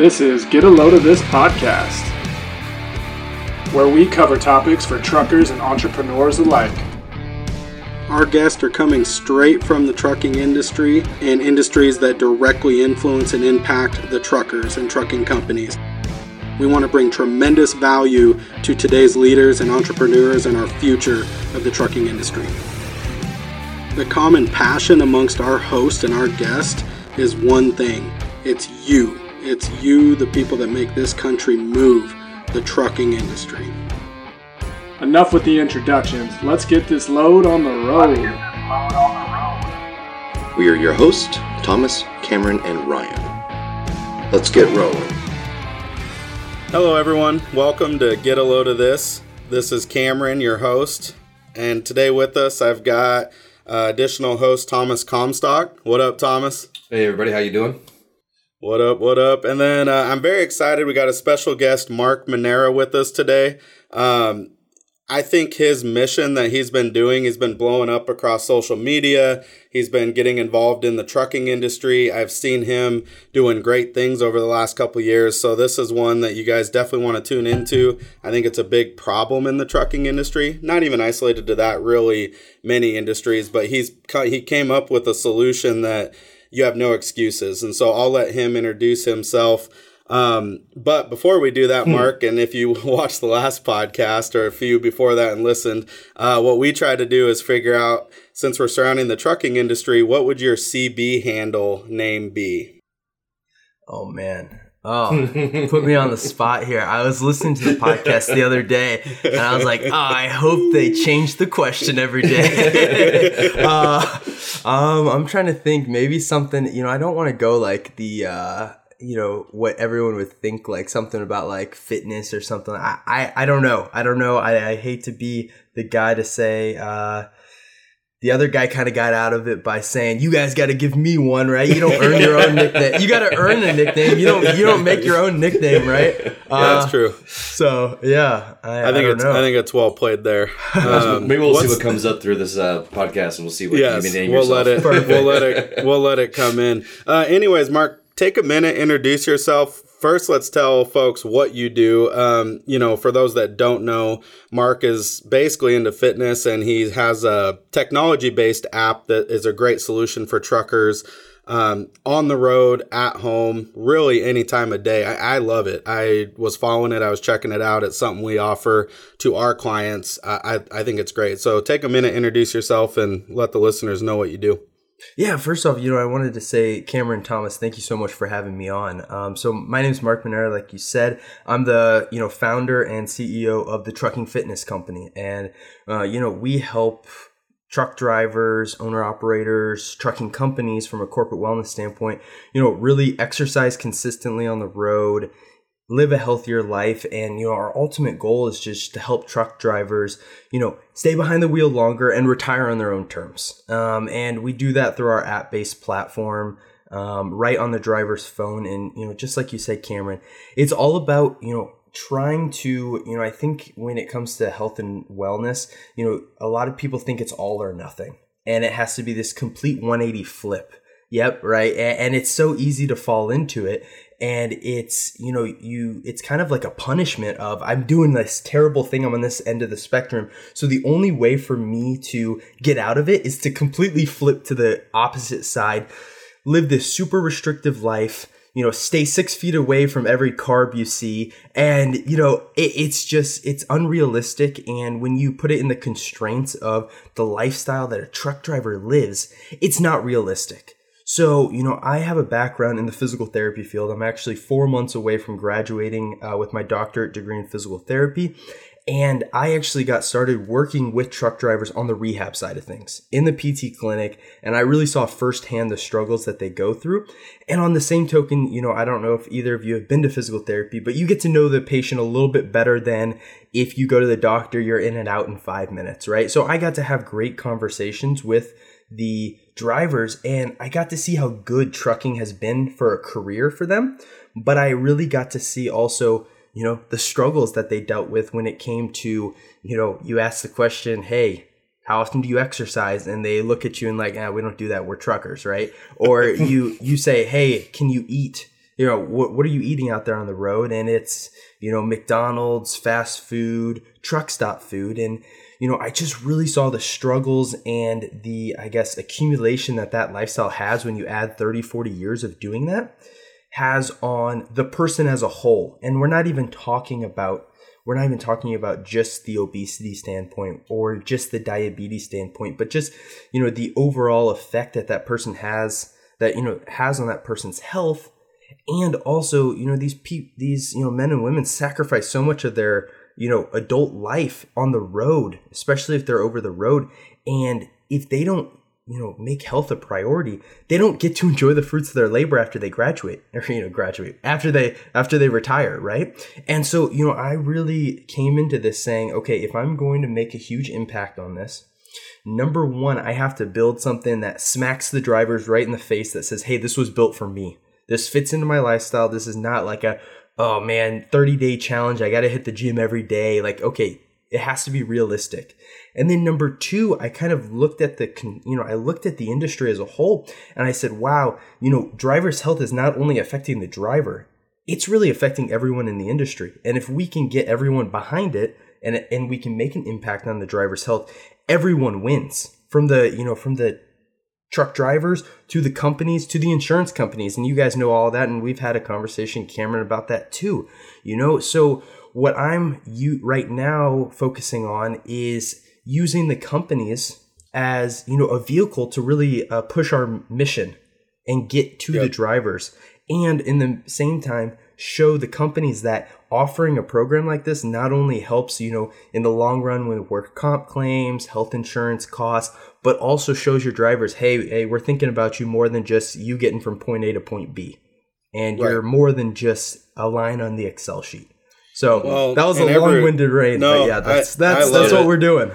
This is Get a Load of This podcast, where we cover topics for truckers and entrepreneurs alike. Our guests are coming straight from the trucking industry and industries that directly influence and impact the truckers and trucking companies. We want to bring tremendous value to today's leaders and entrepreneurs and our future of the trucking industry. The common passion amongst our host and our guest is one thing. It's you. It's you, the people that make this country move, the trucking industry. Enough with the introductions. Let's get this load on the road. We are your hosts, Thomas, Cameron, and Ryan. Let's get rolling. Hello, everyone. Welcome to Get a Load of This. This is Cameron, your host. And today with us, I've got additional host Thomas Comstock. What up, Thomas? Hey, everybody. How you doing? What up? What up? And then I'm very excited. We got a special guest, Mark Manera, with us today. I think his mission that he's been doing, he's been blowing up across social media. He's been getting involved in the trucking industry. I've seen him doing great things over the last couple of years. So this is one that you guys definitely want to tune into. I think it's a big problem in the trucking industry, not even isolated to that, really many industries, but he came up with a solution that you have no excuses. And so I'll let him introduce himself. But before we do that, Mark, and if you watched the last podcast or a few before that and listened, what we try to do is figure out, since we're surrounding the trucking industry, what would your CB handle name be? Oh, man. Oh, put me on the spot here. I was listening to the podcast the other day, and I was like, oh, I hope they change the question every day. I'm trying to think, maybe something, I don't want to go like the, what everyone would think, like something about like fitness or something. I don't know. I hate to be the guy to say, the other guy kind of got out of it by saying, "You guys got to give me one, right? You don't earn your own nickname. You got to earn a nickname. You don't make your own nickname, right?" Yeah, that's true. So yeah, I think it's well played there. Maybe we'll see what comes up through this podcast, and we'll see what you name yourself. We'll let it come in. Anyways, Mark, take a minute, introduce yourself. First, let's tell folks what you do. For those that don't know, Mark is basically into fitness, and he has a technology-based app that is a great solution for truckers on the road, at home, really any time of day. I love it. I was following it. I was checking it out. It's something we offer to our clients. I think it's great. So take a minute, introduce yourself, and let the listeners know what you do. Yeah, first off, I wanted to say, Cameron, Thomas, thank you so much for having me on. So my name is Mark Manera, like you said. I'm the, founder and CEO of the Trucking Fitness Company. And, we help truck drivers, owner-operators, trucking companies from a corporate wellness standpoint, really exercise consistently on the road, live a healthier life. And, our ultimate goal is just to help truck drivers, stay behind the wheel longer and retire on their own terms. And we do that through our app-based platform, right on the driver's phone. And, just like you said, Cameron, it's all about, trying to, I think when it comes to health and wellness, a lot of people think it's all or nothing, and it has to be this complete 180 flip. Yep. Right. And it's so easy to fall into it. And it's, it's kind of like a punishment of, I'm doing this terrible thing. I'm on this end of the spectrum. So the only way for me to get out of it is to completely flip to the opposite side, live this super restrictive life, stay 6 feet away from every carb you see. And, it's unrealistic. And when you put it in the constraints of the lifestyle that a truck driver lives, it's not realistic. So, I have a background in the physical therapy field. I'm actually 4 months away from graduating with my doctorate degree in physical therapy. And I actually got started working with truck drivers on the rehab side of things in the PT clinic. And I really saw firsthand the struggles that they go through. And on the same token, I don't know if either of you have been to physical therapy, but you get to know the patient a little bit better than if you go to the doctor, you're in and out in 5 minutes, right? So I got to have great conversations with the drivers, and I got to see how good trucking has been for a career for them, but I really got to see also, the struggles that they dealt with when it came to, you ask the question, hey, how often do you exercise? And they look at you and like, we don't do that. We're truckers, right? Or you say, hey, can you eat? you know, what are you eating out there on the road? And it's, you know, McDonald's, fast food, truck stop food. And, you know, I just really saw the struggles and the, I guess, accumulation that that lifestyle has when you add 30, 40 years of doing that has on the person as a whole. And we're not even talking about just the obesity standpoint or just the diabetes standpoint, but just, you know, the overall effect that that person has, that, you know, has on that person's health. And also, you know, these, you know, men and women sacrifice so much of their, you know, adult life on the road, especially if they're over the road. And if they don't, you know, make health a priority, they don't get to enjoy the fruits of their labor after they graduate, or, you know, after they retire, right? And so, you know, I really came into this saying, okay, if I'm going to make a huge impact on this, number one, I have to build something that smacks the drivers right in the face that says, hey, this was built for me. This fits into my lifestyle. This is not like a, oh man, 30-day challenge. I got to hit the gym every day. Like, okay, it has to be realistic. And then number two, I kind of looked at the industry as a whole, and I said, wow, you know, driver's health is not only affecting the driver, it's really affecting everyone in the industry. And if we can get everyone behind it and we can make an impact on the driver's health, everyone wins, from the truck drivers to the companies, to the insurance companies. And you guys know all that. And we've had a conversation, Cameron, about that too, you know? So what I'm right now focusing on is using the companies as, you know, a vehicle to really push our mission and get to the drivers. And in the same time, show the companies that offering a program like this not only helps, you know, in the long run with work comp claims, health insurance costs, but also shows your drivers, hey, we're thinking about you more than just you getting from point A to point B. And you're more than just a line on the Excel sheet. So that was a long-winded rant, but yeah, that's what we're doing.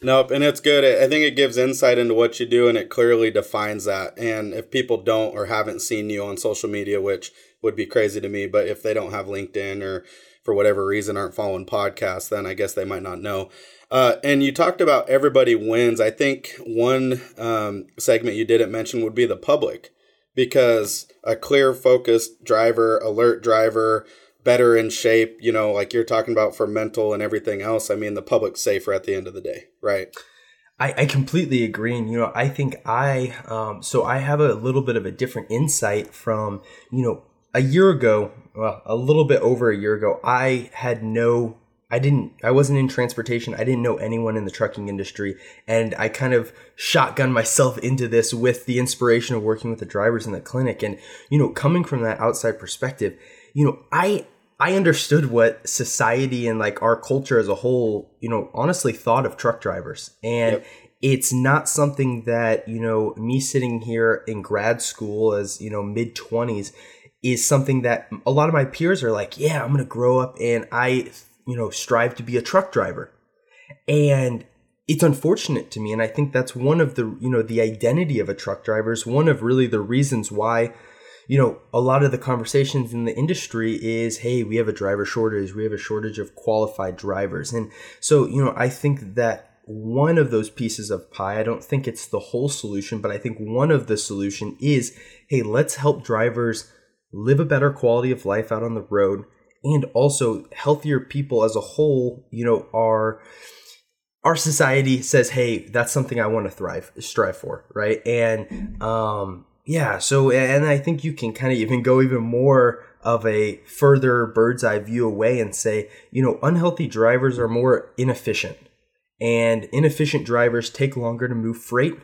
Nope, and it's good. I think it gives insight into what you do, and it clearly defines that. And if people don't or haven't seen you on social media, which would be crazy to me, but if they don't have LinkedIn or for whatever reason aren't following podcasts, then I guess they might not know. And you talked about everybody wins. I think one segment you didn't mention would be the public, because a clear, focused driver, alert driver, better in shape, you know, like you're talking about for mental and everything else. I mean, the public's safer at the end of the day, right? I completely agree. And, you know, I think I have a little bit of a different insight from, you know, a year ago, well, a little bit over a year ago, I wasn't in transportation. I didn't know anyone in the trucking industry. And I kind of shotgunned myself into this with the inspiration of working with the drivers in the clinic. And, you know, coming from that outside perspective, you know, I understood what society and like our culture as a whole, you know, honestly thought of truck drivers. And it's not something that, you know, me sitting here in grad school as, you know, mid 20s is something that a lot of my peers are like, yeah, I'm going to grow up and I, you know, strive to be a truck driver. And it's unfortunate to me. And I think that's one of the, you know, the identity of a truck driver is one of really the reasons why, you know, a lot of the conversations in the industry is, hey, we have a driver shortage. We have a shortage of qualified drivers. And so, you know, I think that one of those pieces of pie, I don't think it's the whole solution, but I think one of the solution is, hey, let's help drivers live a better quality of life out on the road. And also healthier people as a whole, you know, our society says, hey, that's something I want to strive for. Right. And, yeah. So, and I think you can kind of even go even more of a further bird's eye view away and say, you know, unhealthy drivers are more inefficient, and inefficient drivers take longer to move freight.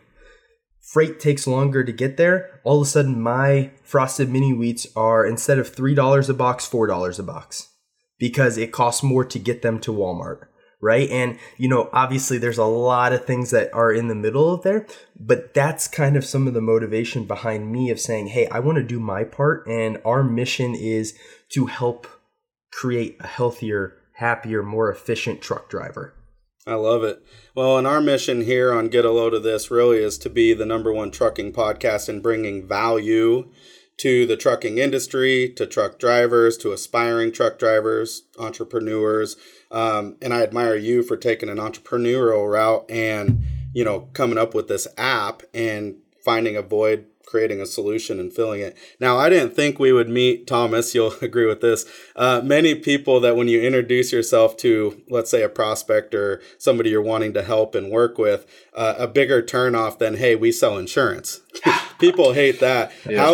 Freight takes longer to get there. All of a sudden, my Frosted Mini Wheats are, instead of $3 a box, $4 a box, because it costs more to get them to Walmart. Right. And, you know, obviously there's a lot of things that are in the middle of there, but that's kind of some of the motivation behind me of saying, hey, I want to do my part. And our mission is to help create a healthier, happier, more efficient truck driver. I love it. Well, and our mission here on Get a Load of This really is to be the number one trucking podcast and bringing value to the trucking industry, to truck drivers, to aspiring truck drivers, entrepreneurs. And I admire you for taking an entrepreneurial route and, you know, coming up with this app and finding a void creating a solution and filling it. Now, I didn't think we would meet Thomas. You'll agree with this. Many people that when you introduce yourself to, let's say, a prospect or somebody you're wanting to help and work with, a bigger turnoff than, hey, we sell insurance. People hate that. Yeah,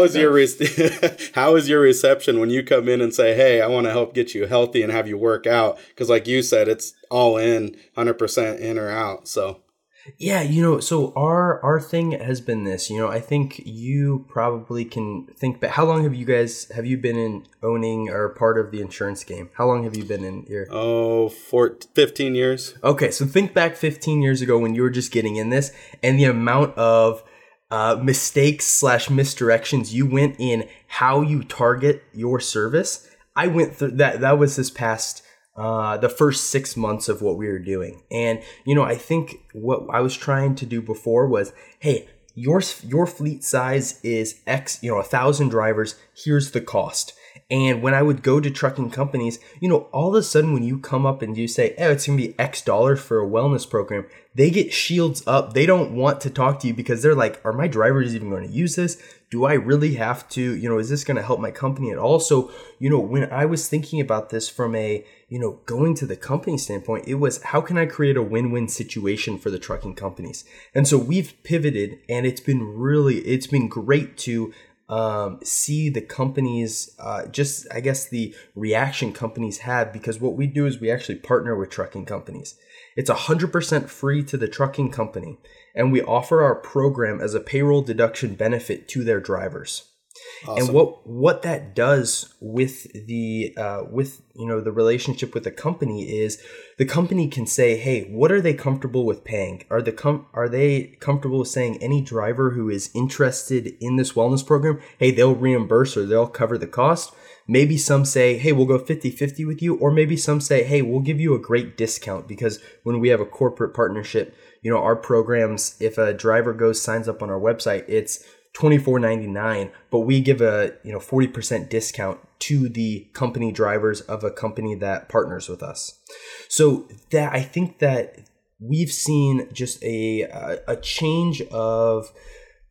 how is your reception when you come in and say, hey, I want to help get you healthy and have you work out? Because like you said, it's all in, 100% in or out. So. Yeah, so our thing has been this, I think you probably can think back. How long have you been in owning or part of the insurance game? How long have you been in here? Oh, 15 years. Okay, so think back 15 years ago when you were just getting in this and the amount of mistakes / misdirections you went in how you target your service. I went through that. That was this past the first 6 months of what we were doing. And, I think what I was trying to do before was, hey, your fleet size is X, 1,000 drivers. Here's the cost. And when I would go to trucking companies, all of a sudden when you come up and you say, oh, it's going to be X dollars for a wellness program, they get shields up. They don't want to talk to you because they're like, are my drivers even going to use this? Do I really have to, is this going to help my company at all? So, when I was thinking about this from a, going to the company standpoint, it was how can I create a win-win situation for the trucking companies? And so we've pivoted and it's been great to see the companies, just I guess the reaction companies have, because what we do is we actually partner with trucking companies. It's 100% free to the trucking company, and we offer our program as a payroll deduction benefit to their drivers. Awesome. And what that does with the the relationship with the company is the company can say, hey, what are they comfortable with paying? Are they comfortable with saying any driver who is interested in this wellness program, hey, they'll reimburse or they'll cover the cost? Maybe some say, hey, we'll go 50-50 with you, or maybe some say, hey, we'll give you a great discount because when we have a corporate partnership, our programs, if a driver signs up on our website, it's $24.99, but we give a 40% discount to the company drivers of a company that partners with us. So that I think that we've seen just a change of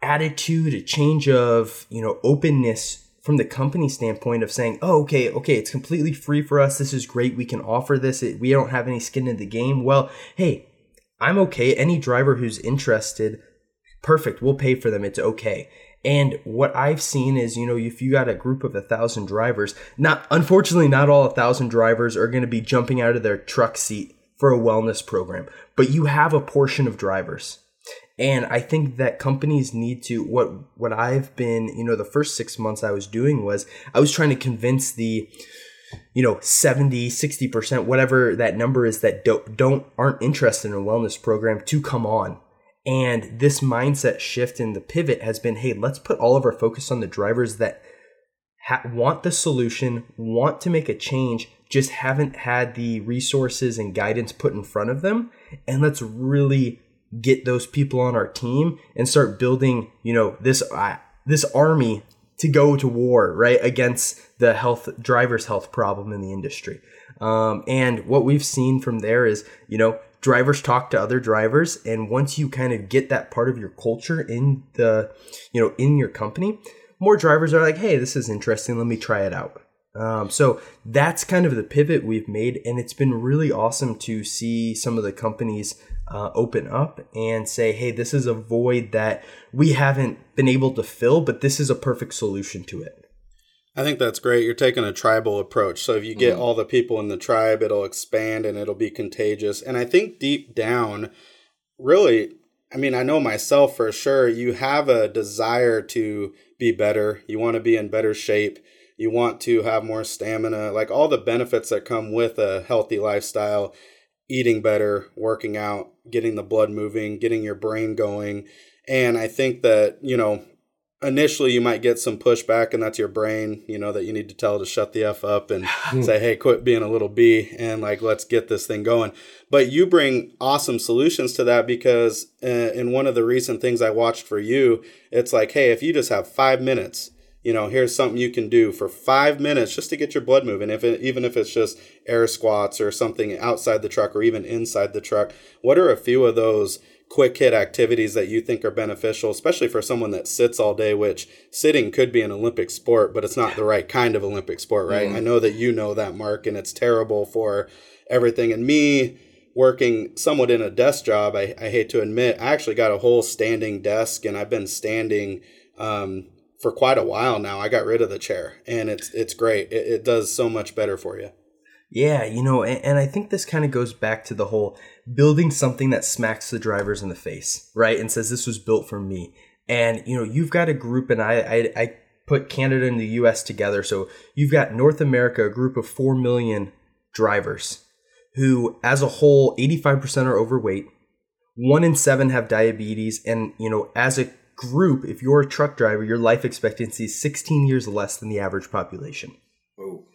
attitude, a change of openness from the company standpoint of saying, oh, okay, it's completely free for us. This is great. We can offer this. We don't have any skin in the game. Well, hey, I'm okay. Any driver who's interested. Perfect. We'll pay for them. It's okay. And what I've seen is, if you got a group of 1,000 drivers, unfortunately, not all 1,000 drivers are going to be jumping out of their truck seat for a wellness program, but you have a portion of drivers. And I think that companies need to, what I've been, the first 6 months I was doing was I was trying to convince the, 70, 60%, whatever that number is that aren't interested in a wellness program to come on. And this mindset shift and the pivot has been, hey, let's put all of our focus on the drivers that want the solution, want to make a change, just haven't had the resources and guidance put in front of them. And let's really get those people on our team and start building, this army to go to war, right, against the driver's health problem in the industry. And what we've seen from there is, drivers talk to other drivers, and once you kind of get that part of your culture in the, in your company, more drivers are like, hey, this is interesting. Let me try it out. So that's kind of the pivot we've made, and it's been really awesome to see some of the companies open up and say, hey, this is a void that we haven't been able to fill, but this is a perfect solution to it. I think that's great. You're taking a tribal approach. So if you get all the people in the tribe, it'll expand and it'll be contagious. And I think deep down, really, I know myself for sure, you have a desire to be better. You want to be in better shape. You want to have more stamina, like all the benefits that come with a healthy lifestyle, eating better, working out, getting the blood moving, getting your brain going. And I think that, initially, you might get some pushback, and that's your brain, that you need to tell to shut the F up and say, hey, quit being a little B and let's get this thing going. But you bring awesome solutions to that because in one of the recent things I watched for you, it's like, hey, if you just have 5 minutes, here's something you can do for 5 minutes just to get your blood moving. Even if it's just air squats or something outside the truck or even inside the truck, what are a few of those quick hit activities that you think are beneficial, especially for someone that sits all day, which sitting could be an Olympic sport, but it's not the right kind of Olympic sport, right? Mm-hmm. I know that you know that, Mark, and it's terrible for everything. And me working somewhat in a desk job, I hate to admit, I actually got a whole standing desk, and I've been standing for quite a while now. I got rid of the chair, and it's great. It does so much better for you. Yeah, you know, and I think this kind of goes back to the whole building something that smacks the drivers in the face, right? And says, this was built for me. And, you know, you've got a group, and I put Canada and the U.S. together. So you've got North America, a group of 4 million drivers who, as a whole, 85% are overweight. 1 in 7 have diabetes. And, you know, as a group, if you're a truck driver, your life expectancy is 16 years less than the average population. Oh.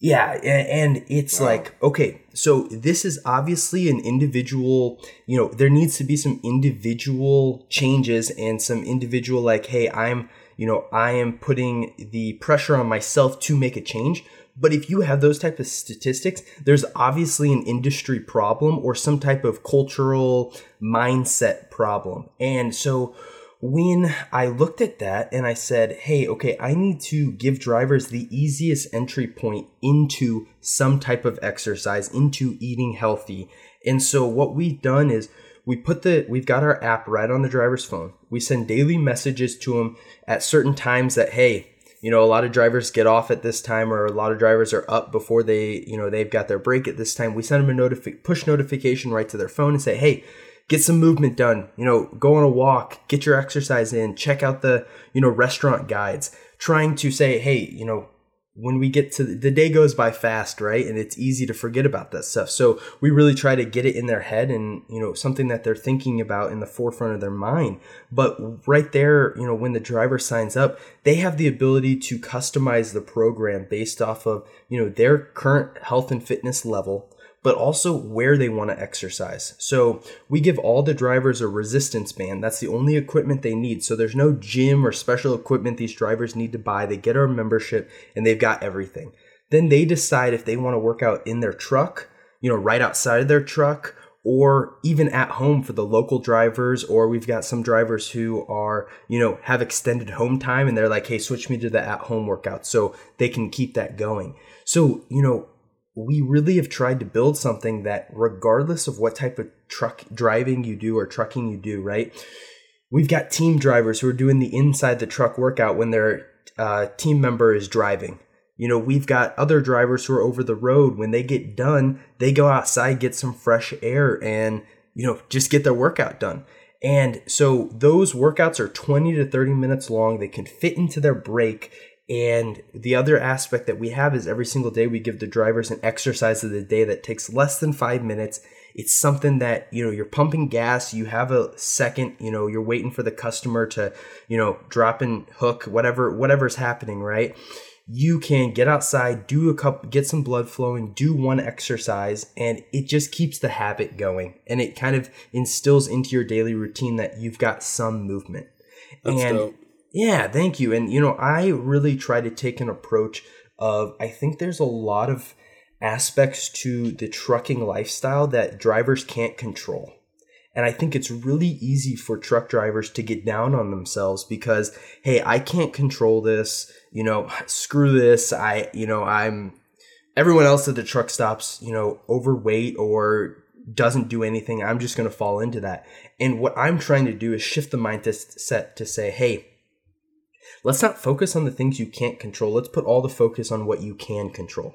Yeah, and it's like, okay, so this is obviously an individual, you know, there needs to be some individual changes and some individual like, hey, I am putting the pressure on myself to make a change. But if you have those type of statistics, there's obviously an industry problem or some type of cultural mindset problem. And so when I looked at that and I said, hey, okay, I need to give drivers the easiest entry point into some type of exercise, into eating healthy. And so what we've done is we've got our app right on the driver's phone. We send daily messages to them at certain times that, hey, you know, a lot of drivers get off at this time, or a lot of drivers are up before they, you know, they've got their break at this time. We send them a push notification right to their phone and say, hey, get some movement done, you know, go on a walk, get your exercise in, check out the, you know, restaurant guides, trying to say, hey, you know, when we get to the day goes by fast, right? And it's easy to forget about that stuff. So we really try to get it in their head and, you know, something that they're thinking about in the forefront of their mind. But right there, you know, when the driver signs up, they have the ability to customize the program based off of, you know, their current health and fitness level, but also where they want to exercise. So we give all the drivers a resistance band. That's the only equipment they need. So there's no gym or special equipment these drivers need to buy. They get our membership and they've got everything. Then they decide if they want to work out in their truck, you know, right outside of their truck, or even at home for the local drivers. Or we've got some drivers who are, you know, have extended home time and they're like, hey, switch me to the at home workout, so they can keep that going. So, you know, we really have tried to build something that regardless of what type of truck driving you do or trucking you do, right? We've got team drivers who are doing the inside the truck workout when their team member is driving. You know, we've got other drivers who are over the road. When they get done, they go outside, get some fresh air, and, you know, just get their workout done. And so those workouts are 20 to 30 minutes long. They can fit into their break. And the other aspect that we have is every single day we give the drivers an exercise of the day that takes less than 5 minutes. It's something that, you know, you're pumping gas, you have a second, you know, you're waiting for the customer to, you know, drop and hook, whatever's happening, right? You can get outside, do a couple, get some blood flowing, do one exercise, and it just keeps the habit going. And it kind of instills into your daily routine that you've got some movement. That's dope. Yeah, thank you. And, you know, I really try to take an approach of, I think there's a lot of aspects to the trucking lifestyle that drivers can't control. And I think it's really easy for truck drivers to get down on themselves because, hey, I can't control this, you know, screw this. Everyone else at the truck stops, you know, overweight or doesn't do anything. I'm just going to fall into that. And what I'm trying to do is shift the mindset to say, hey, let's not focus on the things you can't control. Let's put all the focus on what you can control.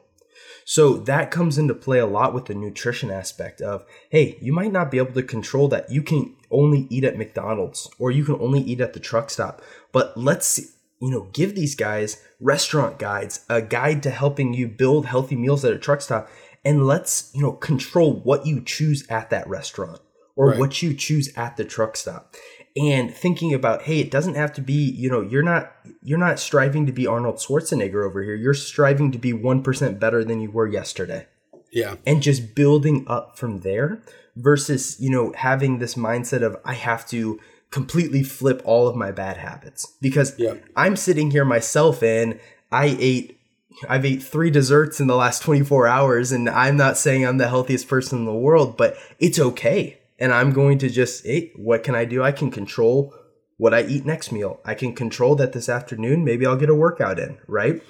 So that comes into play a lot with the nutrition aspect of, hey, you might not be able to control that. You can only eat at McDonald's or you can only eat at the truck stop. But let's, you know, give these guys restaurant guides, a guide to helping you build healthy meals at a truck stop. And let's, you know, control what you choose at that restaurant or what you choose at the truck stop. And thinking about, hey, it doesn't have to be, you know, you're not striving to be Arnold Schwarzenegger over here. You're striving to be 1% better than you were yesterday. Yeah. And just building up from there versus, you know, having this mindset of I have to completely flip all of my bad habits because I'm sitting here myself and I've ate 3 desserts in the last 24 hours and I'm not saying I'm the healthiest person in the world, but it's okay. and I'm going to just eat. What can I do? I can control what I eat next meal. I can control that this afternoon. Maybe I'll get a workout in, right?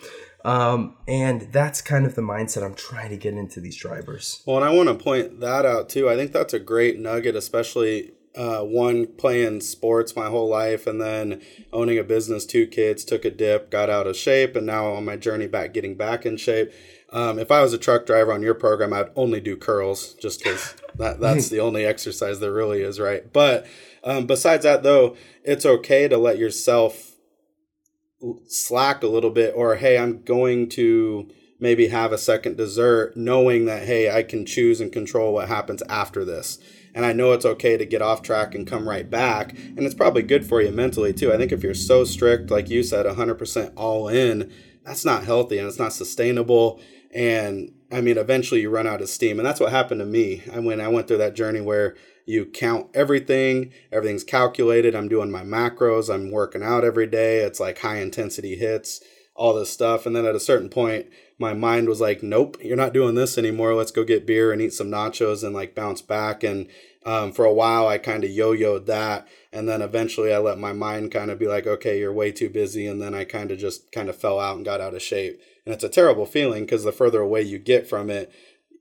And that's kind of the mindset I'm trying to get into these drivers. Well, and I want to point that out too. I think that's a great nugget, especially one, playing sports my whole life and then owning a business, 2 kids, took a dip, got out of shape, and now on my journey back, getting back in shape. If I was a truck driver on your program, I'd only do curls just because that's the only exercise there really is, right? But besides that, though, it's okay to let yourself slack a little bit, or, hey, I'm going to maybe have a second dessert, knowing that, hey, I can choose and control what happens after this. And I know it's okay to get off track and come right back. And it's probably good for you mentally, too. I think if you're so strict, like you said, 100% all in, that's not healthy and it's not sustainable. And, I mean, eventually you run out of steam. And that's what happened to me. I went through that journey where you count everything. Everything's calculated. I'm doing my macros. I'm working out every day. It's like high intensity hits, all this stuff. And then at a certain point, my mind was like, nope, you're not doing this anymore. Let's go get beer and eat some nachos and like bounce back. And for a while, I kind of yo-yoed that. And then eventually I let my mind kind of be like, okay, you're way too busy. And then I kind of just fell out and got out of shape. And it's a terrible feeling because the further away you get from it,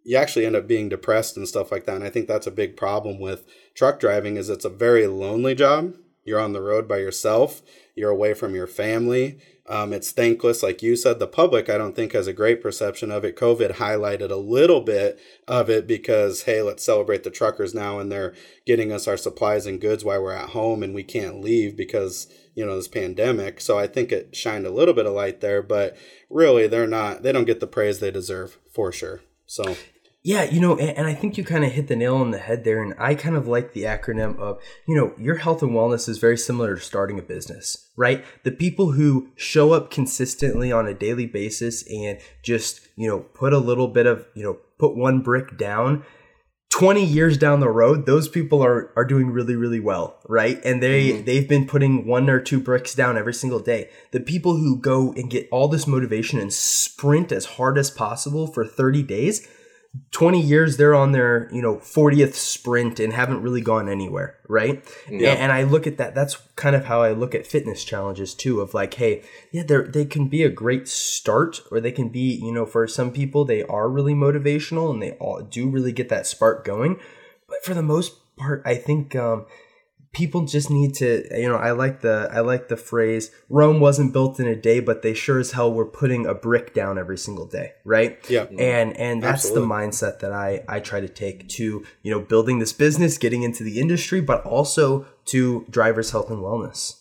you actually end up being depressed and stuff like that. And I think that's a big problem with truck driving is it's a very lonely job. You're on the road by yourself. You're away from your family. It's thankless. Like you said, the public, I don't think, has a great perception of it. COVID highlighted a little bit of it because, hey, let's celebrate the truckers now. And they're getting us our supplies and goods while we're at home and we can't leave because, you know, this pandemic. So I think it shined a little bit of light there, but really they don't get the praise they deserve for sure. So yeah, you know, and I think you kind of hit the nail on the head there. And I kind of like the acronym of, you know, your health and wellness is very similar to starting a business, right? The people who show up consistently on a daily basis and just, you know, put a little bit of, you know, put one brick down, 20 years down the road, those people are doing really, really well, right? And they've been putting 1 or 2 bricks down every single day. The people who go and get all this motivation and sprint as hard as possible for 30 days, 20 years, they're on their, you know, 40th sprint and haven't really gone anywhere, right? Yeah. And I look at that. That's kind of how I look at fitness challenges too, of like, hey, yeah, they can be a great start, or they can be, you know, for some people, they are really motivational and they all do really get that spark going. But for the most part, I think people just need to, you know, I like the phrase, Rome wasn't built in a day, but they sure as hell were putting a brick down every single day, right? Yeah. And that's absolutely the mindset that I try to take to, you know, building this business, getting into the industry, but also to drivers' health and wellness.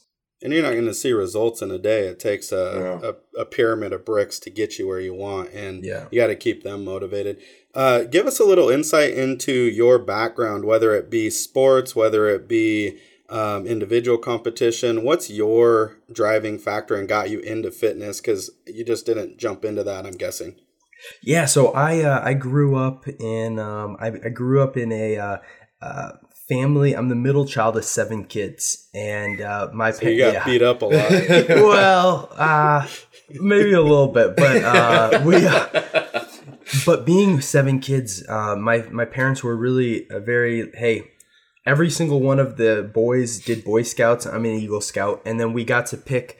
And you're not going to see results in a day. It takes a pyramid of bricks to get you where you want, and you got to keep them motivated. Give us a little insight into your background, whether it be sports, whether it be individual competition. What's your driving factor and got you into fitness? Because you just didn't jump into that, I'm guessing. Yeah, so I grew up in a family. I'm the middle child of 7 kids, and my parents got beat up a lot. Well, maybe a little bit, but but being 7 kids, my parents were really every single one of the boys did Boy Scouts. I'm an Eagle Scout, and then we got to pick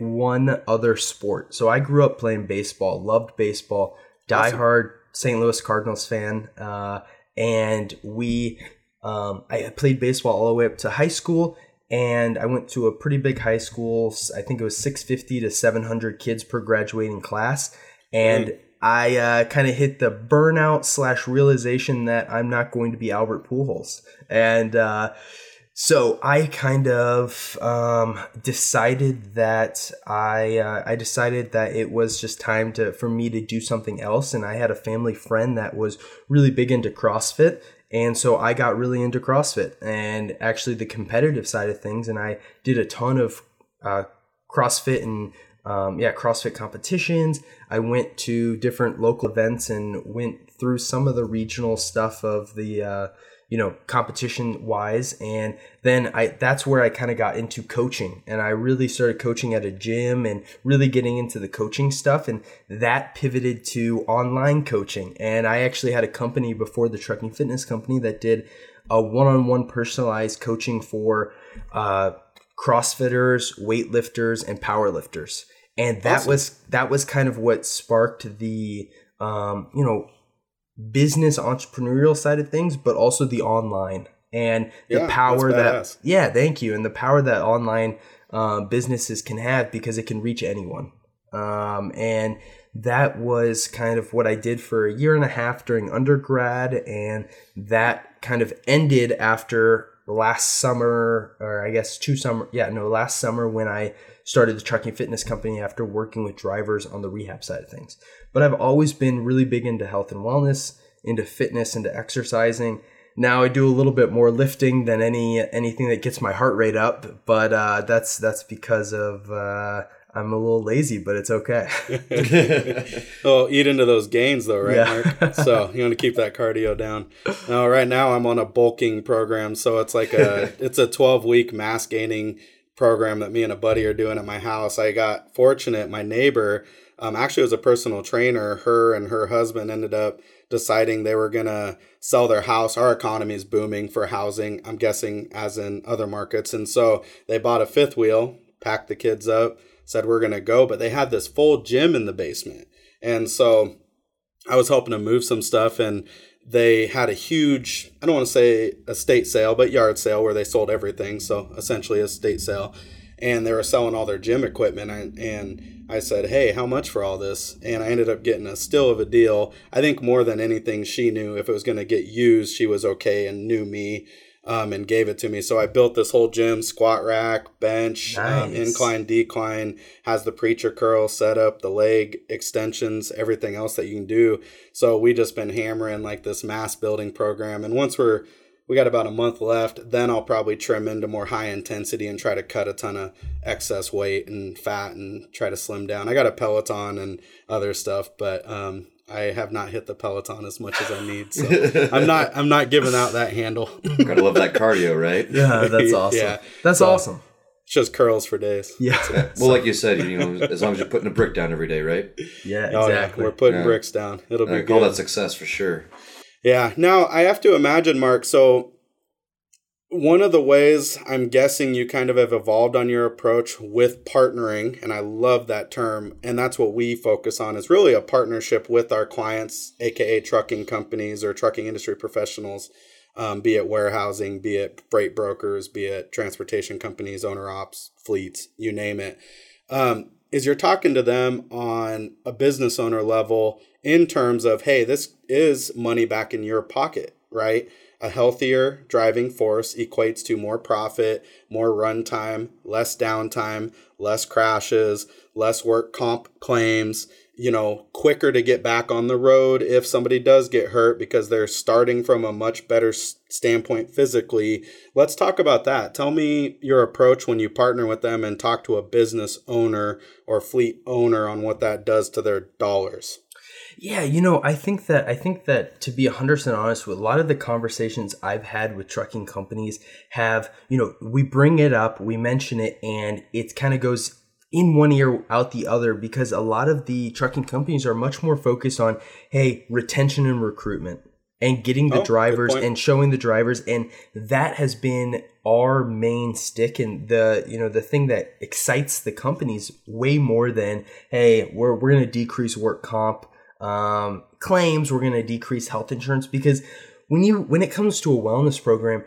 one other sport. So I grew up playing baseball, loved baseball, diehard St. Louis Cardinals fan, and we. I played baseball all the way up to high school, and I went to a pretty big high school. I think it was 650 to 700 kids per graduating class. And I kind of hit the burnout / realization that I'm not going to be Albert Pujols. And so I kind of decided that it was just time for me to do something else. And I had a family friend that was really big into CrossFit. And so I got really into CrossFit and actually the competitive side of things. And I did a ton of CrossFit and CrossFit competitions. I went to different local events and went through some of the regional stuff of the competition wise. And then that's where I kind of got into coaching, and I really started coaching at a gym and really getting into the coaching stuff. And that pivoted to online coaching. And I actually had a company before the Trucking Fitness Company that did a one-on-one personalized coaching for CrossFitters, weightlifters, and powerlifters. And that was kind of what sparked the business entrepreneurial side of things, but also the online and the power that and the power that online businesses can have, because it can reach anyone. And that was kind of what I did for a year and a half during undergrad, and that kind of ended after last summer when I started the Trucking Fitness Company after working with drivers on the rehab side of things. But I've always been really big into health and wellness, into fitness, into exercising. Now I do a little bit more lifting than anything that gets my heart rate up, but that's because of I'm a little lazy, but it's okay. Oh, eat into those gains though, right, Mark? So you want to keep that cardio down. Now, right now I'm on a bulking program. So it's like it's a 12-week mass gaining program that me and a buddy are doing at my house. I got fortunate. My neighbor actually was a personal trainer. Her and her husband ended up deciding they were going to sell their house. Our economy is booming for housing, I'm guessing, as in other markets. And so they bought a fifth wheel, packed the kids up, said we're going to go, but they had this full gym in the basement. And so I was helping to move some stuff, and they had a huge, I don't want to say estate sale, but yard sale, where they sold everything. So essentially a estate sale, and they were selling all their gym equipment. And I said, hey, how much for all this? And I ended up getting a steal of a deal. I think more than anything, she knew if it was going to get used, she was okay and knew me. And gave it to me. So I built this whole gym, squat rack, bench, nice. Incline, decline, has the preacher curl set up, the leg extensions, everything else that you can do. So we just been hammering like this mass building program. And once we got about a month left, then I'll probably trim into more high intensity and try to cut a ton of excess weight and fat and try to slim down. I got a Peloton and other stuff, but I have not hit the Peloton as much as I need, so I'm not giving out that handle. Gotta love that cardio, right? Yeah, that's awesome. Yeah. That's awesome. It's just curls for days. Yeah. Well, like you said, as long as you're putting a brick down every day, right? Yeah, exactly. Oh, yeah. We're putting bricks down. It'll be good. Call that success for sure. Yeah. Now I have to imagine, Mark. So one of the ways I'm guessing you kind of have evolved on your approach with partnering, and I love that term, and that's what we focus on, is really a partnership with our clients, aka trucking companies or trucking industry professionals, be it warehousing, be it freight brokers, be it transportation companies, owner ops, fleets, you name it. Is you're talking to them on a business owner level in terms of, hey, this is money back in your pocket, right? A healthier driving force equates to more profit, more runtime, less downtime, less crashes, less work comp claims, quicker to get back on the road if somebody does get hurt because they're starting from a much better standpoint physically. Let's talk about that. Tell me your approach when you partner with them and talk to a business owner or fleet owner on what that does to their dollars. Yeah, I think that to be 100% honest, with a lot of the conversations I've had with trucking companies have, we bring it up, we mention it, and it kind of goes in one ear out the other, because a lot of the trucking companies are much more focused on, hey, retention and recruitment and getting the drivers and showing the drivers, and that has been our main stick and the thing that excites the companies way more than, hey, we're going to decrease work comp claims, we're going to decrease health insurance. Because when it comes to a wellness program,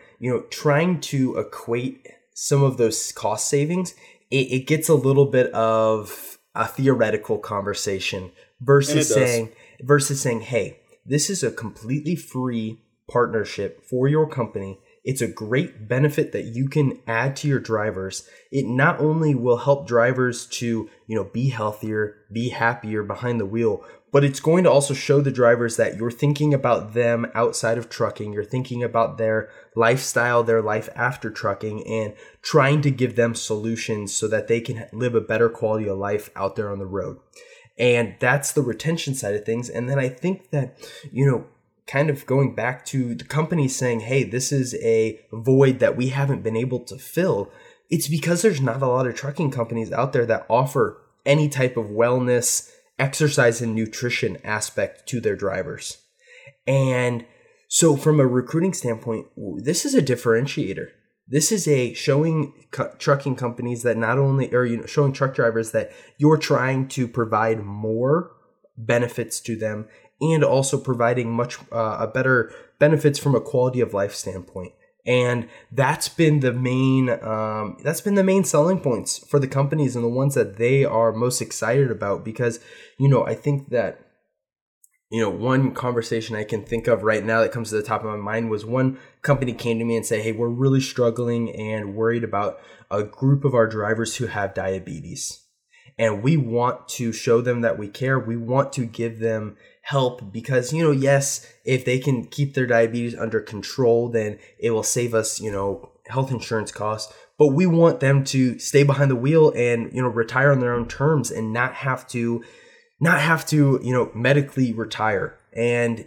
trying to equate some of those cost savings, it gets a little bit of a theoretical conversation versus saying, hey, this is a completely free partnership for your company. It's a great benefit that you can add to your drivers. It not only will help drivers to, be healthier, be happier behind the wheel, but it's going to also show the drivers that you're thinking about them outside of trucking. You're thinking about their lifestyle, their life after trucking, and trying to give them solutions so that they can live a better quality of life out there on the road. And that's the retention side of things. And then I think that, kind of going back to the company saying, hey, this is a void that we haven't been able to fill. It's because there's not a lot of trucking companies out there that offer any type of wellness, exercise, and nutrition aspect to their drivers. And So from a recruiting standpoint, this is a differentiator. This is a showing trucking companies that not only are showing truck drivers that you're trying to provide more benefits to them and also providing much a better benefits from a quality of life standpoint. And that's been the main selling points for the companies and the ones that they are most excited about, because I think that one conversation I can think of right now that comes to the top of my mind was one company came to me and said, hey, we're really struggling and worried about a group of our drivers who have diabetes. And we want to show them that we care. We want to give them help because, yes, if they can keep their diabetes under control, then it will save us, health insurance costs. But we want them to stay behind the wheel and, retire on their own terms and not have to, medically retire. And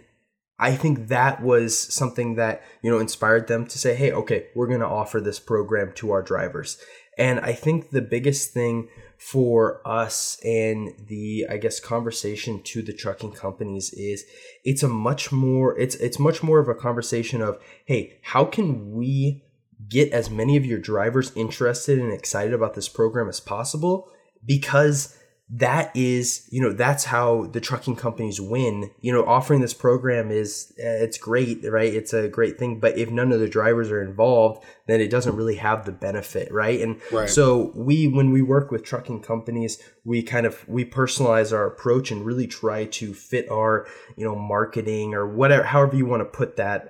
I think that was something that, inspired them to say, hey, okay, we're going to offer this program to our drivers. And I think the biggest thing for us and the, conversation to the trucking companies is it's much more of a conversation of, hey, how can we get as many of your drivers interested and excited about this program as possible? Because that is, that's how the trucking companies win. Offering this program it's great, right? It's a great thing. But if none of the drivers are involved, then it doesn't really have the benefit, right? And right. So when we work with trucking companies, we personalize our approach and really try to fit our, marketing or whatever, however you want to put that,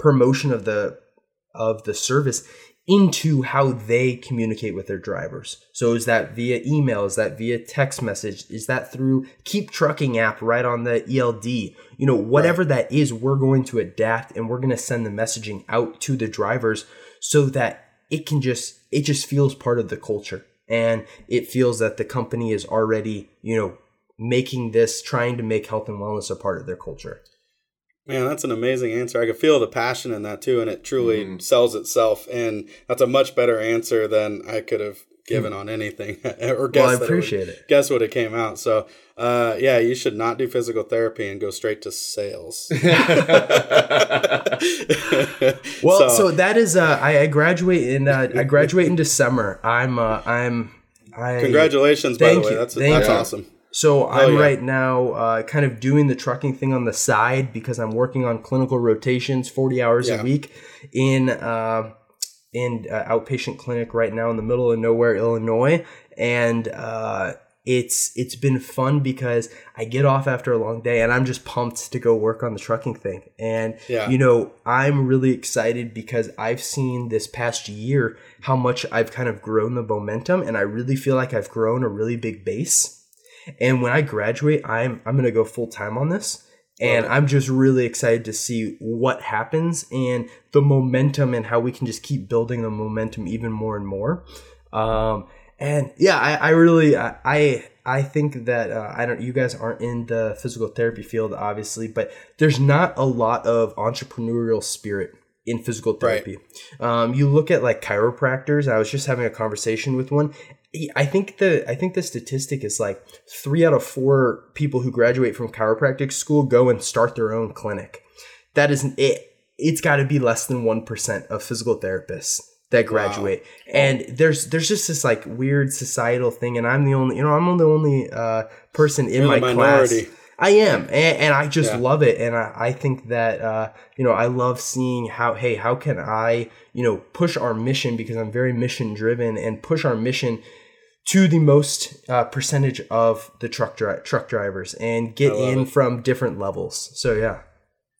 promotion of the service into how they communicate with their drivers. So is that via email? Is that via text message? Is that through Keep Trucking app right on the ELD? Whatever right. that is, we're going to adapt and we're going to send the messaging out to the drivers so that it just feels part of the culture. And it feels that the company is already, trying to make health and wellness a part of their culture. Man, that's an amazing answer. I could feel the passion in that too, and it truly sells itself. And that's a much better answer than I could have given on anything. Or guess I appreciate it. Guess what it came out. So, you should not do physical therapy and go straight to sales. Well, so that is. I graduate in December. Congratulations, by the way. That's awesome. So I'm right now kind of doing the trucking thing on the side because I'm working on clinical rotations, 40 hours a week in outpatient clinic right now in the middle of nowhere, Illinois. And it's been fun because I get off after a long day and I'm just pumped to go work on the trucking thing. And, I'm really excited because I've seen this past year how much I've kind of grown the momentum, and I really feel like I've grown a really big base. And when I graduate, I'm going to go full time on this, and I'm just really excited to see what happens and the momentum and how we can just keep building the momentum even more and more. I think that you guys aren't in the physical therapy field, obviously, but there's not a lot of entrepreneurial spirit in physical therapy. Right. You look at like chiropractors. I was just having a conversation with one. I think the statistic is like 3 out of 4 people who graduate from chiropractic school go and start their own clinic. That isn't it. It's got to be less than 1% of physical therapists that graduate. Wow. And there's just this like weird societal thing. And I'm the only person in my minority class. I am. And I just love it. And I think that, I love seeing how can I, push our mission, because I'm very mission driven, and push our mission to the most percentage of the truck drivers and get in from different levels. So, yeah.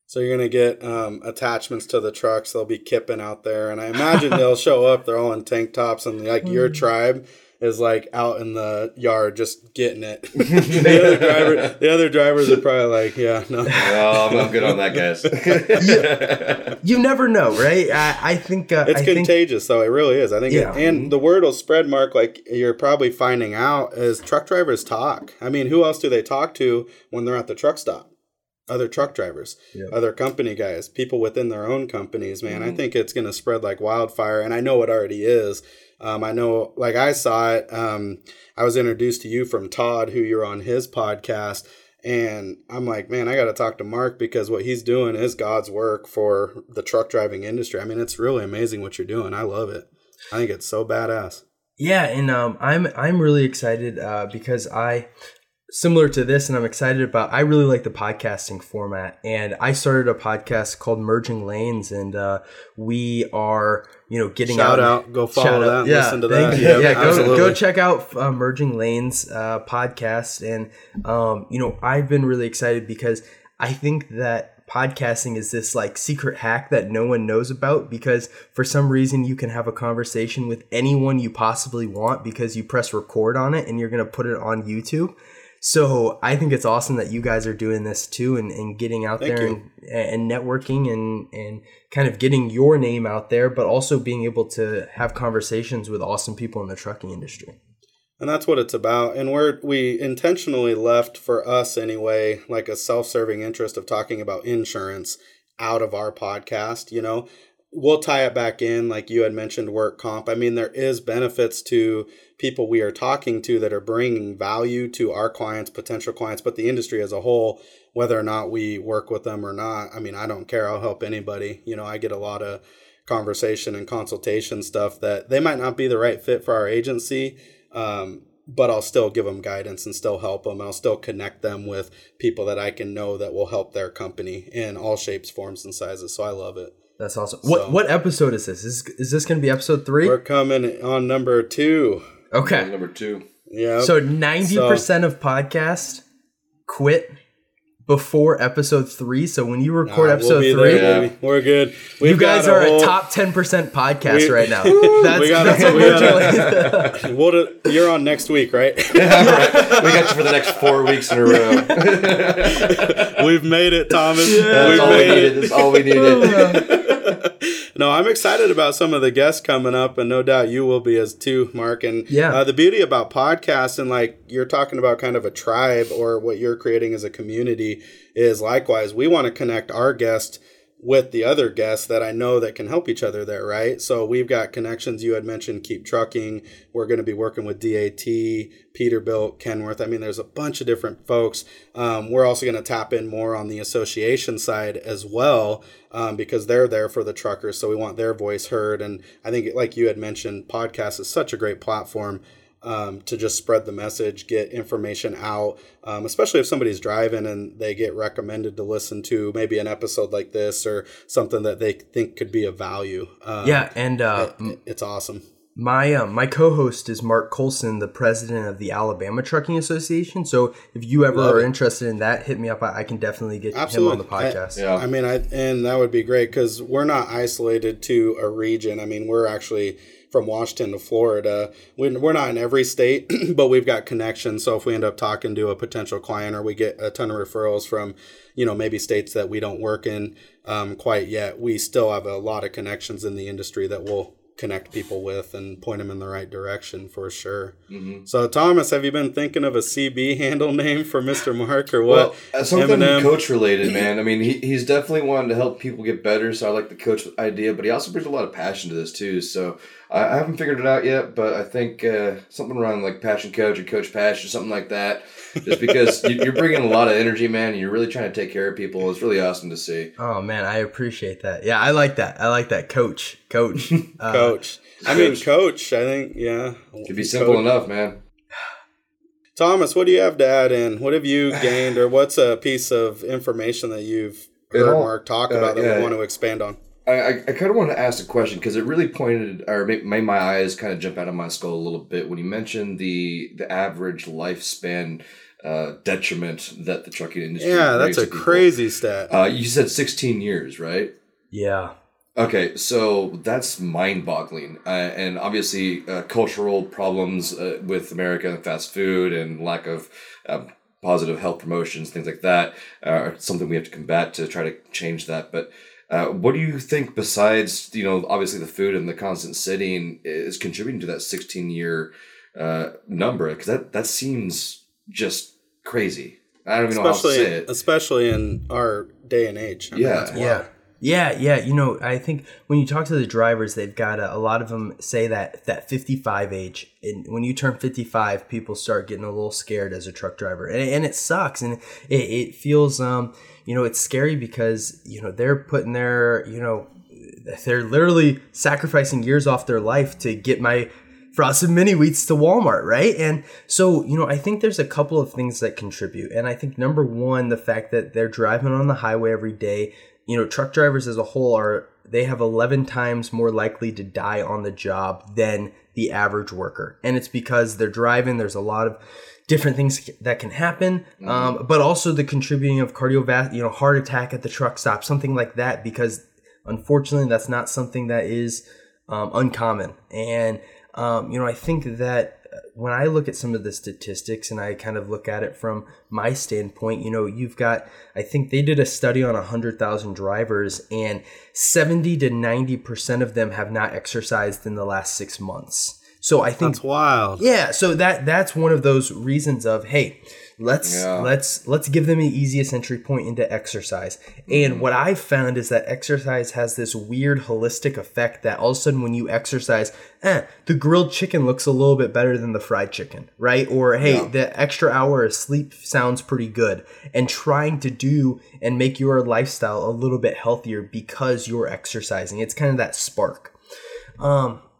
So you're going to get attachments to the trucks. They'll be kipping out there. And I imagine they'll show up. They're all in tank tops and like your tribe is like out in the yard just getting it. the other drivers are probably like, I'm good on that, guys. You never know, right? I think it's contagious, though. It really is. I think, and the word will spread, Mark. Like you're probably finding out is truck drivers talk. I mean, who else do they talk to when they're at the truck stop? Other truck drivers, other company guys, people within their own companies. Man, I think it's going to spread like wildfire, and I know it already is. I know, like I saw it, I was introduced to you from Todd, who you're on his podcast, And I'm like, man, I got to talk to Mark, because what he's doing is God's work for the truck driving industry. I mean, it's really amazing what you're doing. I love it. I think it's so badass. Yeah. And I'm really excited because similar to this, and I'm excited about, I really like the podcasting format, and I started a podcast called Merging Lanes, and we are, getting out. Go follow that. And listen to that. Yeah, go check out Merging Lanes podcast. And, I've been really excited because I think that podcasting is this like secret hack that no one knows about, because for some reason you can have a conversation with anyone you possibly want because you press record on it and you're going to put it on YouTube. So I think it's awesome that you guys are doing this too, and getting out there and networking and kind of getting your name out there, but also being able to have conversations with awesome people in the trucking industry. And that's what it's about. And we intentionally left, for us anyway, like a self-serving interest of talking about insurance out of our podcast. We'll tie it back in, like you had mentioned, work comp. I mean, there is benefits to people we are talking to that are bringing value to our clients, potential clients, but the industry as a whole, whether or not we work with them or not. I mean, I don't care. I'll help anybody. I get a lot of conversation and consultation stuff that they might not be the right fit for our agency, but I'll still give them guidance and still help them. I'll still connect them with people that I can know that will help their company in all shapes, forms, and sizes. So I love it. That's awesome. What episode is this? Is this going to be episode 3? We're coming on number 2. Okay. Number 2. Yeah. So 90% of podcasts quit before episode 3. So when you record episode 3, we're good. You guys are a top 10% podcast right now. That's you're on next week, right? Yeah, right. We got you for the next 4 weeks in a row. We've made it, Thomas. Yeah, that's all we needed. No, I'm excited about some of the guests coming up, and no doubt you will be as too, Mark. And the beauty about podcasts, and like you're talking about kind of a tribe, or what you're creating as a community, is likewise, we want to connect our guests with the other guests that I know that can help each other there, right? So we've got connections. You had mentioned Keep Trucking. We're going to be working with DAT, Peterbilt, Kenworth. I mean, there's a bunch of different folks. We're also going to tap in more on the association side as well, because they're there for the truckers. So we want their voice heard. And I think, like you had mentioned, podcast is such a great platform to just spread the message, get information out, especially if somebody's driving and they get recommended to listen to maybe an episode like this or something that they think could be of value. It's awesome. My co-host is Mark Colson, the president of the Alabama Trucking Association. So if you ever are interested in that, hit me up. I can definitely get him on the podcast. And that would be great, because we're not isolated to a region. I mean, we're actually from Washington to Florida. We're not in every state, but we've got connections. So if we end up talking to a potential client, or we get a ton of referrals from, maybe states that we don't work in quite yet, we still have a lot of connections in the industry that we'll connect people with and point them in the right direction for sure. Mm-hmm. So Thomas, have you been thinking of a CB handle name for Mr. Mark, or what? Well, something coach related, man. I mean, he's definitely wanting to help people get better. So I like the coach idea, but he also brings a lot of passion to this too. So I haven't figured it out yet, but I think something around like Passion Coach or Coach Passion, something like that, just because you're bringing a lot of energy, man, and you're really trying to take care of people. It's really awesome to see. Oh, man, I appreciate that. Yeah, I like that. I like that. Coach. Coach. Coach, I think, yeah. Could be simple enough, man. Thomas, what do you have to add in? What have you gained, or what's a piece of information that you've heard Mark talk about that we want to expand on? I kind of want to ask a question, because it really made my eyes kind of jump out of my skull a little bit when you mentioned the average lifespan detriment that the trucking industry. Yeah, that's a crazy stat. You said 16 years, right? Yeah. Okay, so that's mind-boggling, and obviously cultural problems with America and fast food and lack of positive health promotions, things like that, are something we have to combat to try to change that, but. What do you think, besides, obviously the food and the constant sitting, is contributing to that 16-year number? Because that seems just crazy. I don't even know how to say it. Especially in our day and age. I mean, that's wild. Yeah. You know, I think when you talk to the drivers, they've got a lot of them say that 55 age. And when you turn 55, people start getting a little scared as a truck driver, and it sucks, and it feels, you know, it's scary because, you know, they're putting their, you know, they're literally sacrificing years off their life to get my Frosted Mini Wheats to Walmart, right? And so, you know, I think there's a couple of things that contribute. And I think number one, the fact that they're driving on the highway every day. You know, truck drivers as a whole they have 11 times more likely to die on the job than the average worker. And it's because they're driving. There's a lot of different things that can happen, mm-hmm. But also the contributing of cardiovascular, you know, heart attack at the truck stop, something like that, because unfortunately that's not something that is uncommon. And, you know, I think that when I look at some of the statistics and I kind of look at it from my standpoint, you know, you've got, I think they did a study on 100,000 drivers, and 70 to 90% of them have not exercised in the last 6 months. So I think that's wild. Yeah. So that's one of those reasons of, hey, let's give them the easiest entry point into exercise. And what I found is that exercise has this weird holistic effect that all of a sudden when you exercise, the grilled chicken looks a little bit better than the fried chicken, right? Or, hey, the extra hour of sleep sounds pretty good. And trying to do and make your lifestyle a little bit healthier because you're exercising. It's kind of that spark.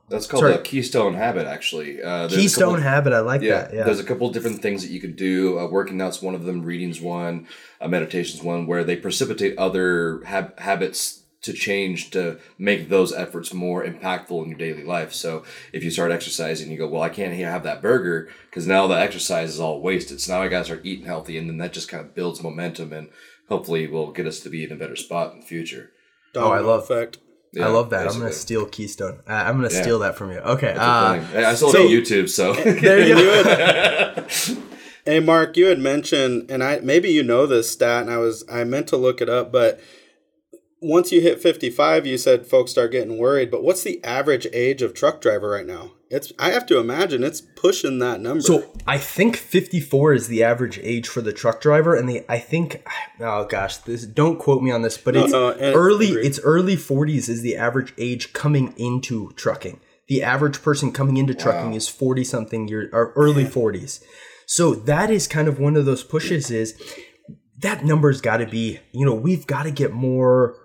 That's called a Keystone Habit, actually. Habit, I like that. Yeah. There's a couple of different things that you could do. Working out's one of them, reading's one, meditation's one, where they precipitate other habits to change to make those efforts more impactful in your daily life. So if you start exercising, you go, well, I can't have that burger because now the exercise is all wasted. So now I got to start eating healthy, and then that just kind of builds momentum and hopefully will get us to be in a better spot in the future. I love that. Yeah, I love that. Basically. I'm going to steal Keystone. I'm going to steal that from you. Okay. I sold it on YouTube, so. There you go. Hey, Mark, you had mentioned, and maybe you know this stat, and I meant to look it up, but once you hit 55, you said folks start getting worried. But what's the average age of truck driver right now? I have to imagine it's pushing that number. So I think 54 is the average age for the truck driver, and don't quote me on this, but it's early 40s is the average age coming into trucking. The average person coming into trucking is 40 something years or early 40s. So that is kind of one of those pushes. Is that number's got to be, you know, we've got to get more.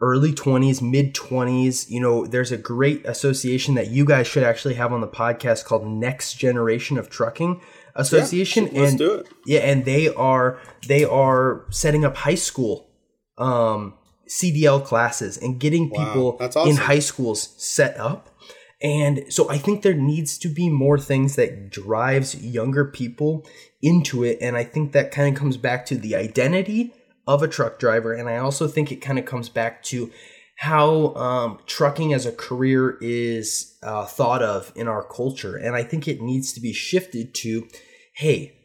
Early 20s, mid 20s, you know, there's a great association that you guys should actually have on the podcast called Next Generation of Trucking Association. Yeah, let's do it. Yeah, and they are setting up high school CDL classes and getting people in high schools set up. And so I think there needs to be more things that drives younger people into it. And I think that kind of comes back to the identity of a truck driver, and I also think it kind of comes back to how trucking as a career is thought of in our culture. And I think it needs to be shifted to, hey,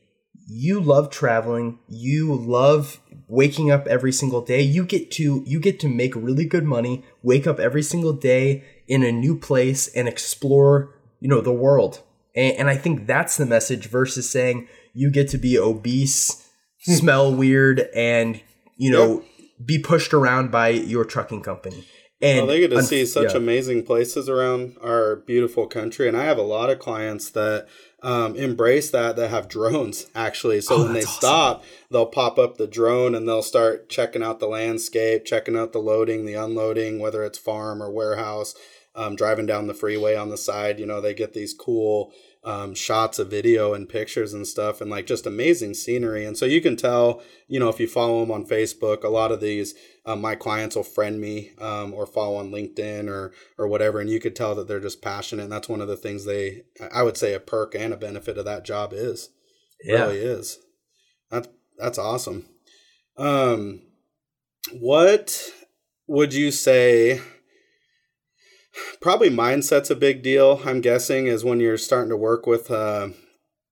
you love traveling, you love waking up every single day, you get to make really good money, wake up every single day in a new place and explore, you know, the world. And I think that's the message versus saying you get to be obese, smell weird, and you know, be pushed around by your trucking company. And they get to see such amazing places around our beautiful country. And I have a lot of clients that embrace that have drones, actually. So when they stop, they'll pop up the drone and they'll start checking out the landscape, checking out the loading, the unloading, whether it's farm or warehouse, driving down the freeway on the side. You know, they get these cool shots of video and pictures and stuff, and like just amazing scenery. And so you can tell, you know, if you follow them on Facebook, a lot of these, my clients will friend me or follow on LinkedIn or whatever. And you could tell that they're just passionate. And that's one of the things I would say a perk and a benefit of that job is. Yeah. Really is. That's awesome. What would you say? Probably mindset's a big deal, I'm guessing, is when you're starting to work with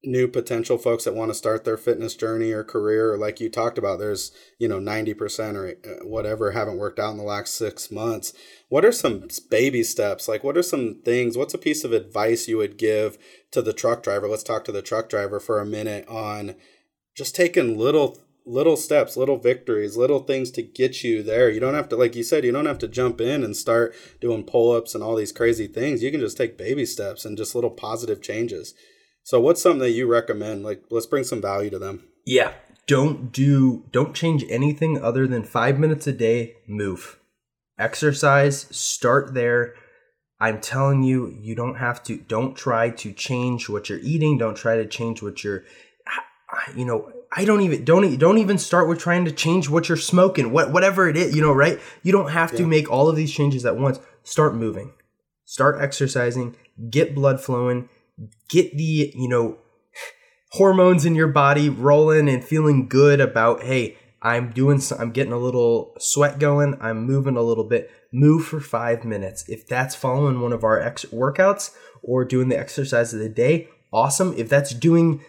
new potential folks that want to start their fitness journey or career. Or like you talked about, there's, you know, 90% or whatever haven't worked out in the last 6 months. What are some baby steps? Like, what are some things? What's a piece of advice you would give to the truck driver? Let's talk to the truck driver for a minute on just taking little little steps, little victories, little things to get you there. You don't have to, like you said, you don't have to jump in and start doing pull-ups and all these crazy things. You can just take baby steps and just little positive changes. So what's something that you recommend? Like, let's bring some value to them. Yeah. Don't change anything other than 5 minutes a day, move. Exercise, start there. I'm telling you, you don't have to, don't try to change what you're eating. Don't try to change what you're, you know, don't even start with trying to change what you're smoking, whatever it is, you know, right? You don't have to make all of these changes at once. Start moving, start exercising, get blood flowing, get the, you know, hormones in your body rolling and feeling good about, hey, I'm getting a little sweat going. I'm moving a little bit. Move for 5 minutes. If that's following one of our workouts or doing the exercise of the day, awesome. If that's going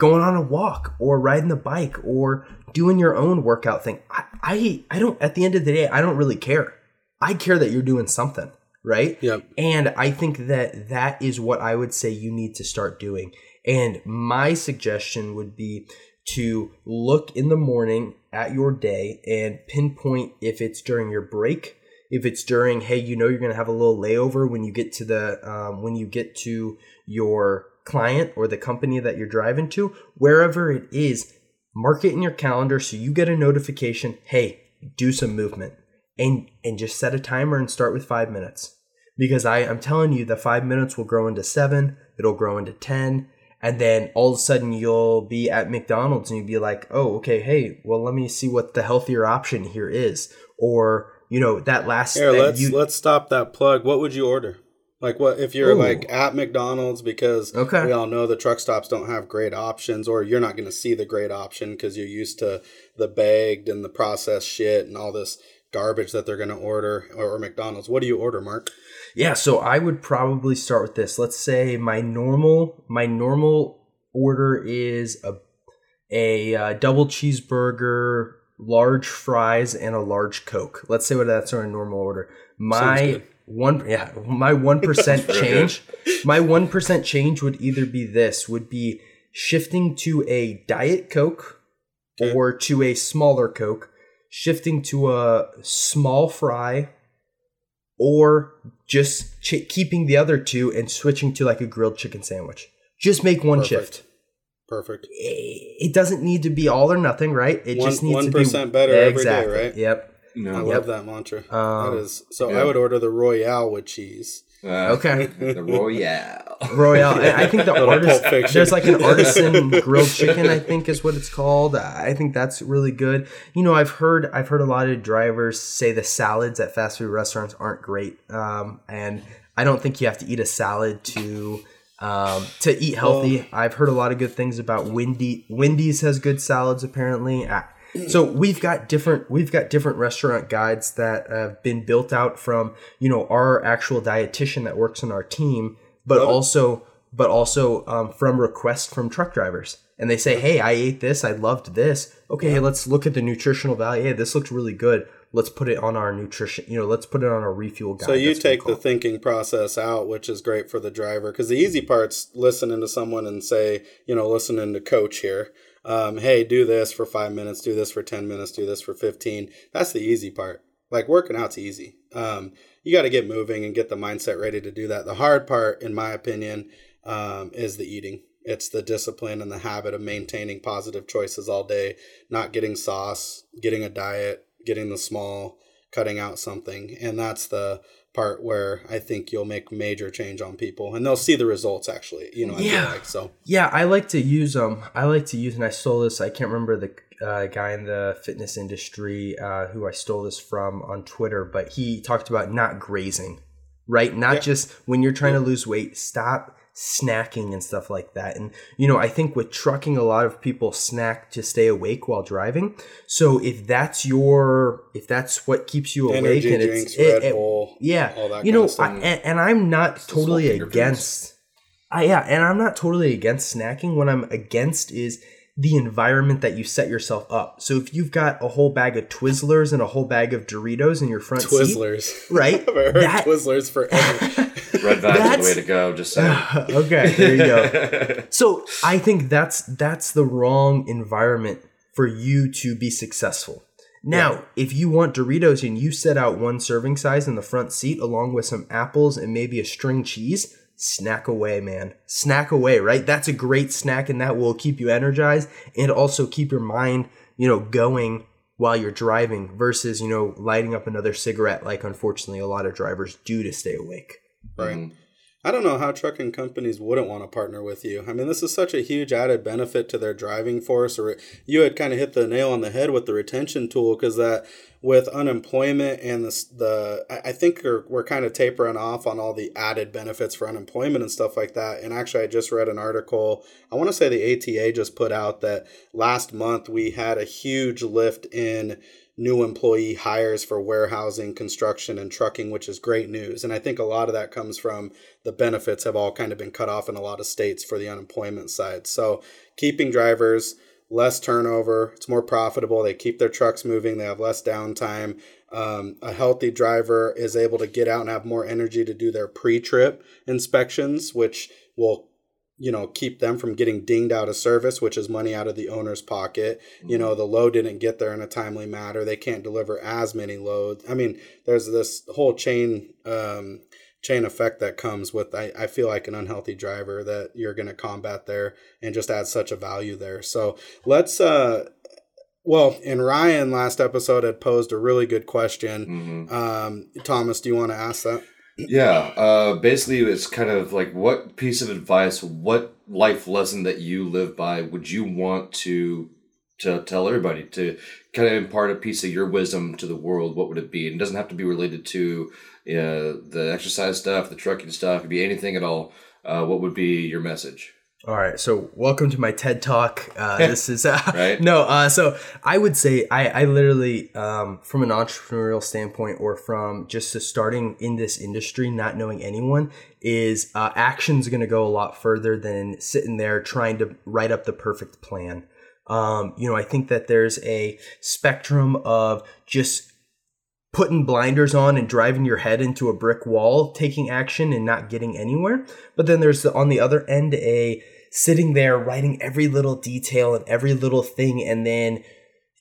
on a walk or riding the bike or doing your own workout thing, I don't, at the end of the day, I don't really care. I care that you're doing something, right? Yep. And I think that that is what I would say you need to start doing. And my suggestion would be to look in the morning at your day and pinpoint if it's during your break, if it's during, hey, you know, you're going to have a little layover when you get to the, when you get to your client or the company that you're driving to, wherever it is, mark it in your calendar so you get a notification, hey, do some movement, and just set a timer and start with 5 minutes. Because I'm telling you, the 5 minutes will grow into 7, it'll grow into 10. And then all of a sudden you'll be at McDonald's and you'll be like, oh, okay, hey, well, let me see what the healthier option here is. Or, you know, that last thing. Let's stop that plug. What would you order? Like, what if you're like at McDonald's, because we all know the truck stops don't have great options, or you're not going to see the great option because you're used to the bagged and the processed shit and all this garbage that they're going to order, or McDonald's. What do you order, Mark? Yeah, so I would probably start with this. Let's say my normal order is a double cheeseburger, large fries, and a large Coke. Let's say that's our normal order. My 1% change. My 1% change would be shifting to a Diet Coke or to a smaller Coke, shifting to a small fry, or just keeping the other two and switching to like a grilled chicken sandwich. Just make one shift. Perfect. It doesn't need to be all or nothing, right? It just needs to be 1% better every day, right? Yep. No. I love that mantra. That is so. Yeah. I would order the Royale with cheese. The Royale. I think the artist. There's like an artisan grilled chicken, I think is what it's called. I think that's really good. You know, I've heard a lot of drivers say the salads at fast food restaurants aren't great, and I don't think you have to eat a salad to eat healthy. I've heard a lot of good things about Wendy's has good salads apparently. So we've got different restaurant guides that have been built out from, you know, our actual dietitian that works on our team, but also from requests from truck drivers. And they say, hey, I ate this, I loved this. Okay, hey, let's look at the nutritional value. Hey, this looks really good. Let's put it on our nutrition. You know, let's put it on our refuel guide. So you take the thinking process out, which is great for the driver, because the easy part's listening to someone and say, you know, listening to coach here. Hey, do this for 5 minutes, do this for 10 minutes, do this for 15. That's the easy part. Like, working out's easy. You got to get moving and get the mindset ready to do that. The hard part, in my opinion, is the eating. It's the discipline and the habit of maintaining positive choices all day, not getting sauce, getting a diet, getting the small, cutting out something. And that's the part where I think you'll make major change on people, and they'll see the results actually, you know, I feel like, so. Yeah. I like to use, and I stole this. I can't remember the guy in the fitness industry who I stole this from on Twitter, but he talked about not grazing, right? Not just when you're trying to lose weight, stop snacking and stuff like that. And, you know, I think with trucking, a lot of people snack to stay awake while driving. So if that's what keeps you awake, and drinks, Red Bull, all that, you know, and I'm not totally against. And I'm not totally against snacking. What I'm against is the environment that you set yourself up. So if you've got a whole bag of Twizzlers and a whole bag of Doritos in your front seat, right? I've heard Twizzlers forever. Red Vibes is the way to go, just saying. Okay, there you go. So I think that's the wrong environment for you to be successful. Now, if you want Doritos and you set out one serving size in the front seat along with some apples and maybe a string cheese, snack away, man. Snack away, right? That's a great snack, and that will keep you energized and also keep your mind, you know, going while you're driving versus, you know, lighting up another cigarette like unfortunately a lot of drivers do to stay awake. Right. I don't know how trucking companies wouldn't want to partner with you. I mean, this is such a huge added benefit to their driving force. Or you had kind of hit the nail on the head with the retention tool, because that with unemployment and the I think we're kind of tapering off on all the added benefits for unemployment and stuff like that. And actually, I just read an article. I want to say the ATA just put out that last month we had a huge lift in new employee hires for warehousing, construction, and trucking, which is great news. And I think a lot of that comes from the benefits have all kind of been cut off in a lot of states for the unemployment side. So keeping drivers, less turnover, it's more profitable. They keep their trucks moving. They have less downtime. A healthy driver is able to get out and have more energy to do their pre-trip inspections, which will, you know, keep them from getting dinged out of service, which is money out of the owner's pocket. You know, the load didn't get there in a timely manner. They can't deliver as many loads. I mean, there's this whole chain effect that comes with, I feel like, an unhealthy driver that you're going to combat there and just add such a value there. So let's, and Ryan last episode had posed a really good question. Thomas, do you want to ask that? Basically, it's kind of like, what piece of advice, what life lesson that you live by would you want to tell everybody, to kind of impart a piece of your wisdom to the world? What would it be? And it doesn't have to be related to the exercise stuff, the trucking stuff. It could be anything at all. What would be your message? All right. So welcome to my TED Talk. This is right? No. So I would say I literally, from an entrepreneurial standpoint, or from just starting in this industry, not knowing anyone, is action's going to go a lot further than sitting there trying to write up the perfect plan. I think that there's a spectrum of just putting blinders on and driving your head into a brick wall, taking action and not getting anywhere. But then there's on the other end, a sitting there writing every little detail and every little thing, and then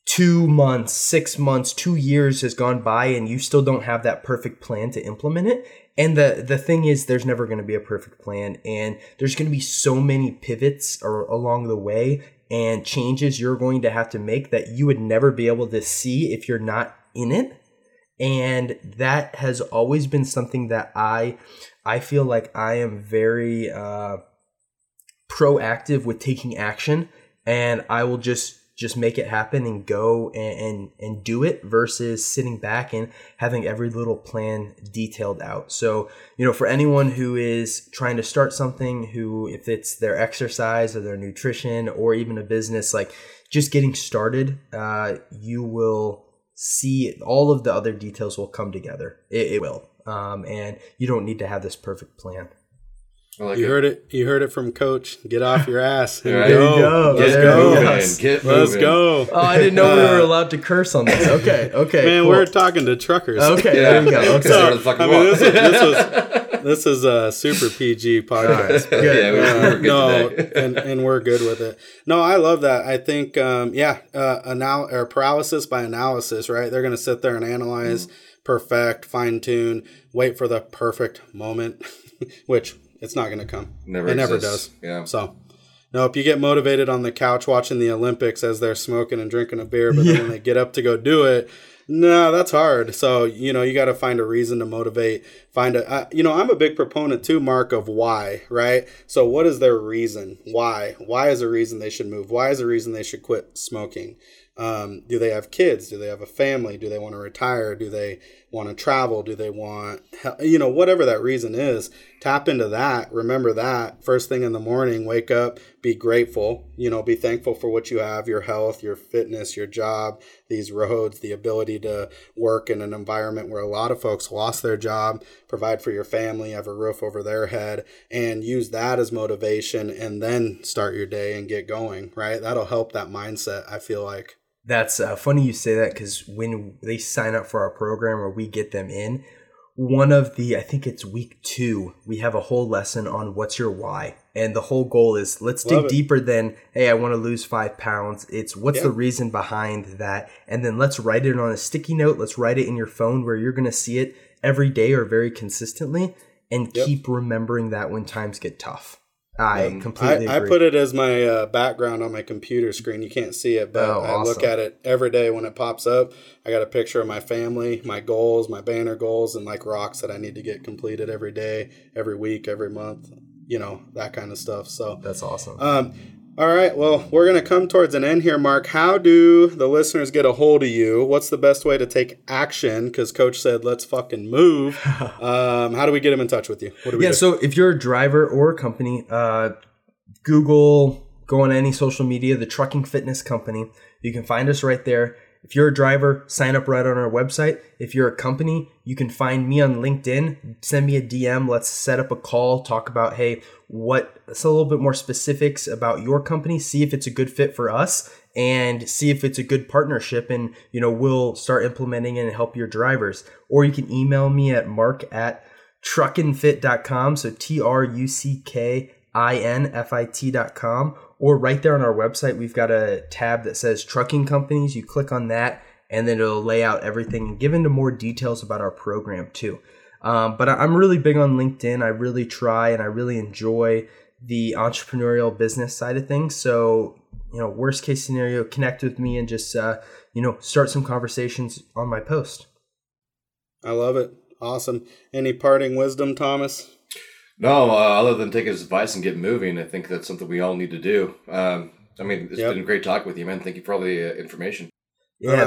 2 months, 6 months, 2 years has gone by and you still don't have that perfect plan to implement it. And the thing is, there's never going to be a perfect plan, and there's going to be so many pivots along the way and changes you're going to have to make that you would never be able to see if you're not in it. And that has always been something that I feel like I am very proactive with, taking action, and I will just make it happen and go and do it versus sitting back and having every little plan detailed out. So, for anyone who is trying to start something, who, if it's their exercise or their nutrition or even a business, like just getting started, you will see all of the other details will come together. It will. And you don't need to have this perfect plan. Like you heard it. You heard it from Coach. Get off your ass. Right. Go. Let's go. Let's go. Oh, I didn't know we were allowed to curse on this. Okay. Man, cool. We're talking to truckers. Okay, there we go. Okay. So, this is a super PG podcast. Right. Yeah, we were good today. and we're good with it. No, I love that. I think, paralysis by analysis, right? They're going to sit there and analyze, perfect, fine tune, wait for the perfect moment, which it's not going to come. It never does. Yeah. So, no, if you get motivated on the couch watching the Olympics as they're smoking and drinking a beer, but then when they get up to go do it, no, that's hard. So, you got to find a reason to motivate. I'm a big proponent too, Mark, of why, right? So what is their reason? Why? Why is a reason they should move? Why is a reason they should quit smoking? Do they have kids? Do they have a family? Do they want to retire? Do they want to travel? Do they want, whatever that reason is, tap into that. Remember that first thing in the morning, wake up, be grateful, be thankful for what you have, your health, your fitness, your job, these roads, the ability to work in an environment where a lot of folks lost their job, provide for your family, have a roof over their head, and use that as motivation, and then start your day and get going, right? That'll help that mindset, I feel like. That's funny you say that, because when they sign up for our program or we get them in, one of the, I think it's week 2, we have a whole lesson on what's your why. And the whole goal is let's dig deeper than, hey, I want to lose 5 pounds. It's what's the reason behind that. And then let's write it on a sticky note. Let's write it in your phone where you're going to see it every day or very consistently and keep remembering that when times get tough. I completely agree. I put it as my background on my computer screen. You can't see it, but I look at it every day when it pops up. I got a picture of my family, my goals, my banner goals, and like rocks that I need to get completed every day, every week, every month, you know, that kind of stuff. So that's awesome. All right. Well, we're going to come towards an end here, Mark. How do the listeners get a hold of you? What's the best way to take action? Because Coach said, let's fucking move. How do we get them in touch with you? What do we do? So if you're a driver or a company, Google, go on any social media, the Trucking Fitness Company. You can find us right there. If you're a driver, sign up right on our website. If you're a company, you can find me on LinkedIn. Send me a DM. Let's set up a call. Talk about, hey, what's a little bit more specifics about your company. See if it's a good fit for us and see if it's a good partnership. And, you know, we'll start implementing and help your drivers. Or you can email me at mark@truckinfit.com. So TRUCKINFIT.com. Or right there on our website, we've got a tab that says Trucking Companies. You click on that, and then it'll lay out everything and give into more details about our program too. But I'm really big on LinkedIn. I really try, and I really enjoy the entrepreneurial business side of things. So, you know, worst case scenario, connect with me and just, you know, start some conversations on my post. I love it. Awesome. Any parting wisdom, Thomas? No, other than take his advice and get moving, I think that's something we all need to do. I mean, it's been great talking with you, man. Thank you for all the information. Yeah.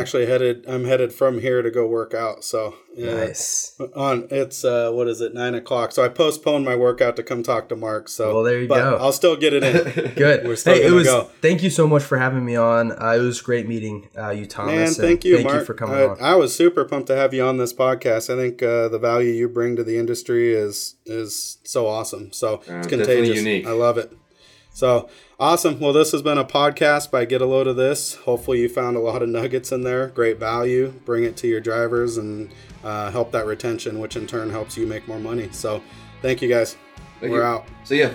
I'm headed from here to go work out. So nice. It's what is it? 9:00. So I postponed my workout to come talk to Mark. So well, there you go. I'll still get it in. Good. We're still go. Thank you so much for having me on. It was great meeting you, Thomas. Man, thank you, Mark, for coming on. I was super pumped to have you on this podcast. I think the value you bring to the industry is so awesome. So it's contagious. Unique. I love it. So awesome. Well, this has been a podcast by Get a Load of This. Hopefully you found a lot of nuggets in there. Great value. Bring it to your drivers and help that retention, which in turn helps you make more money. So thank you guys. We're out. See ya.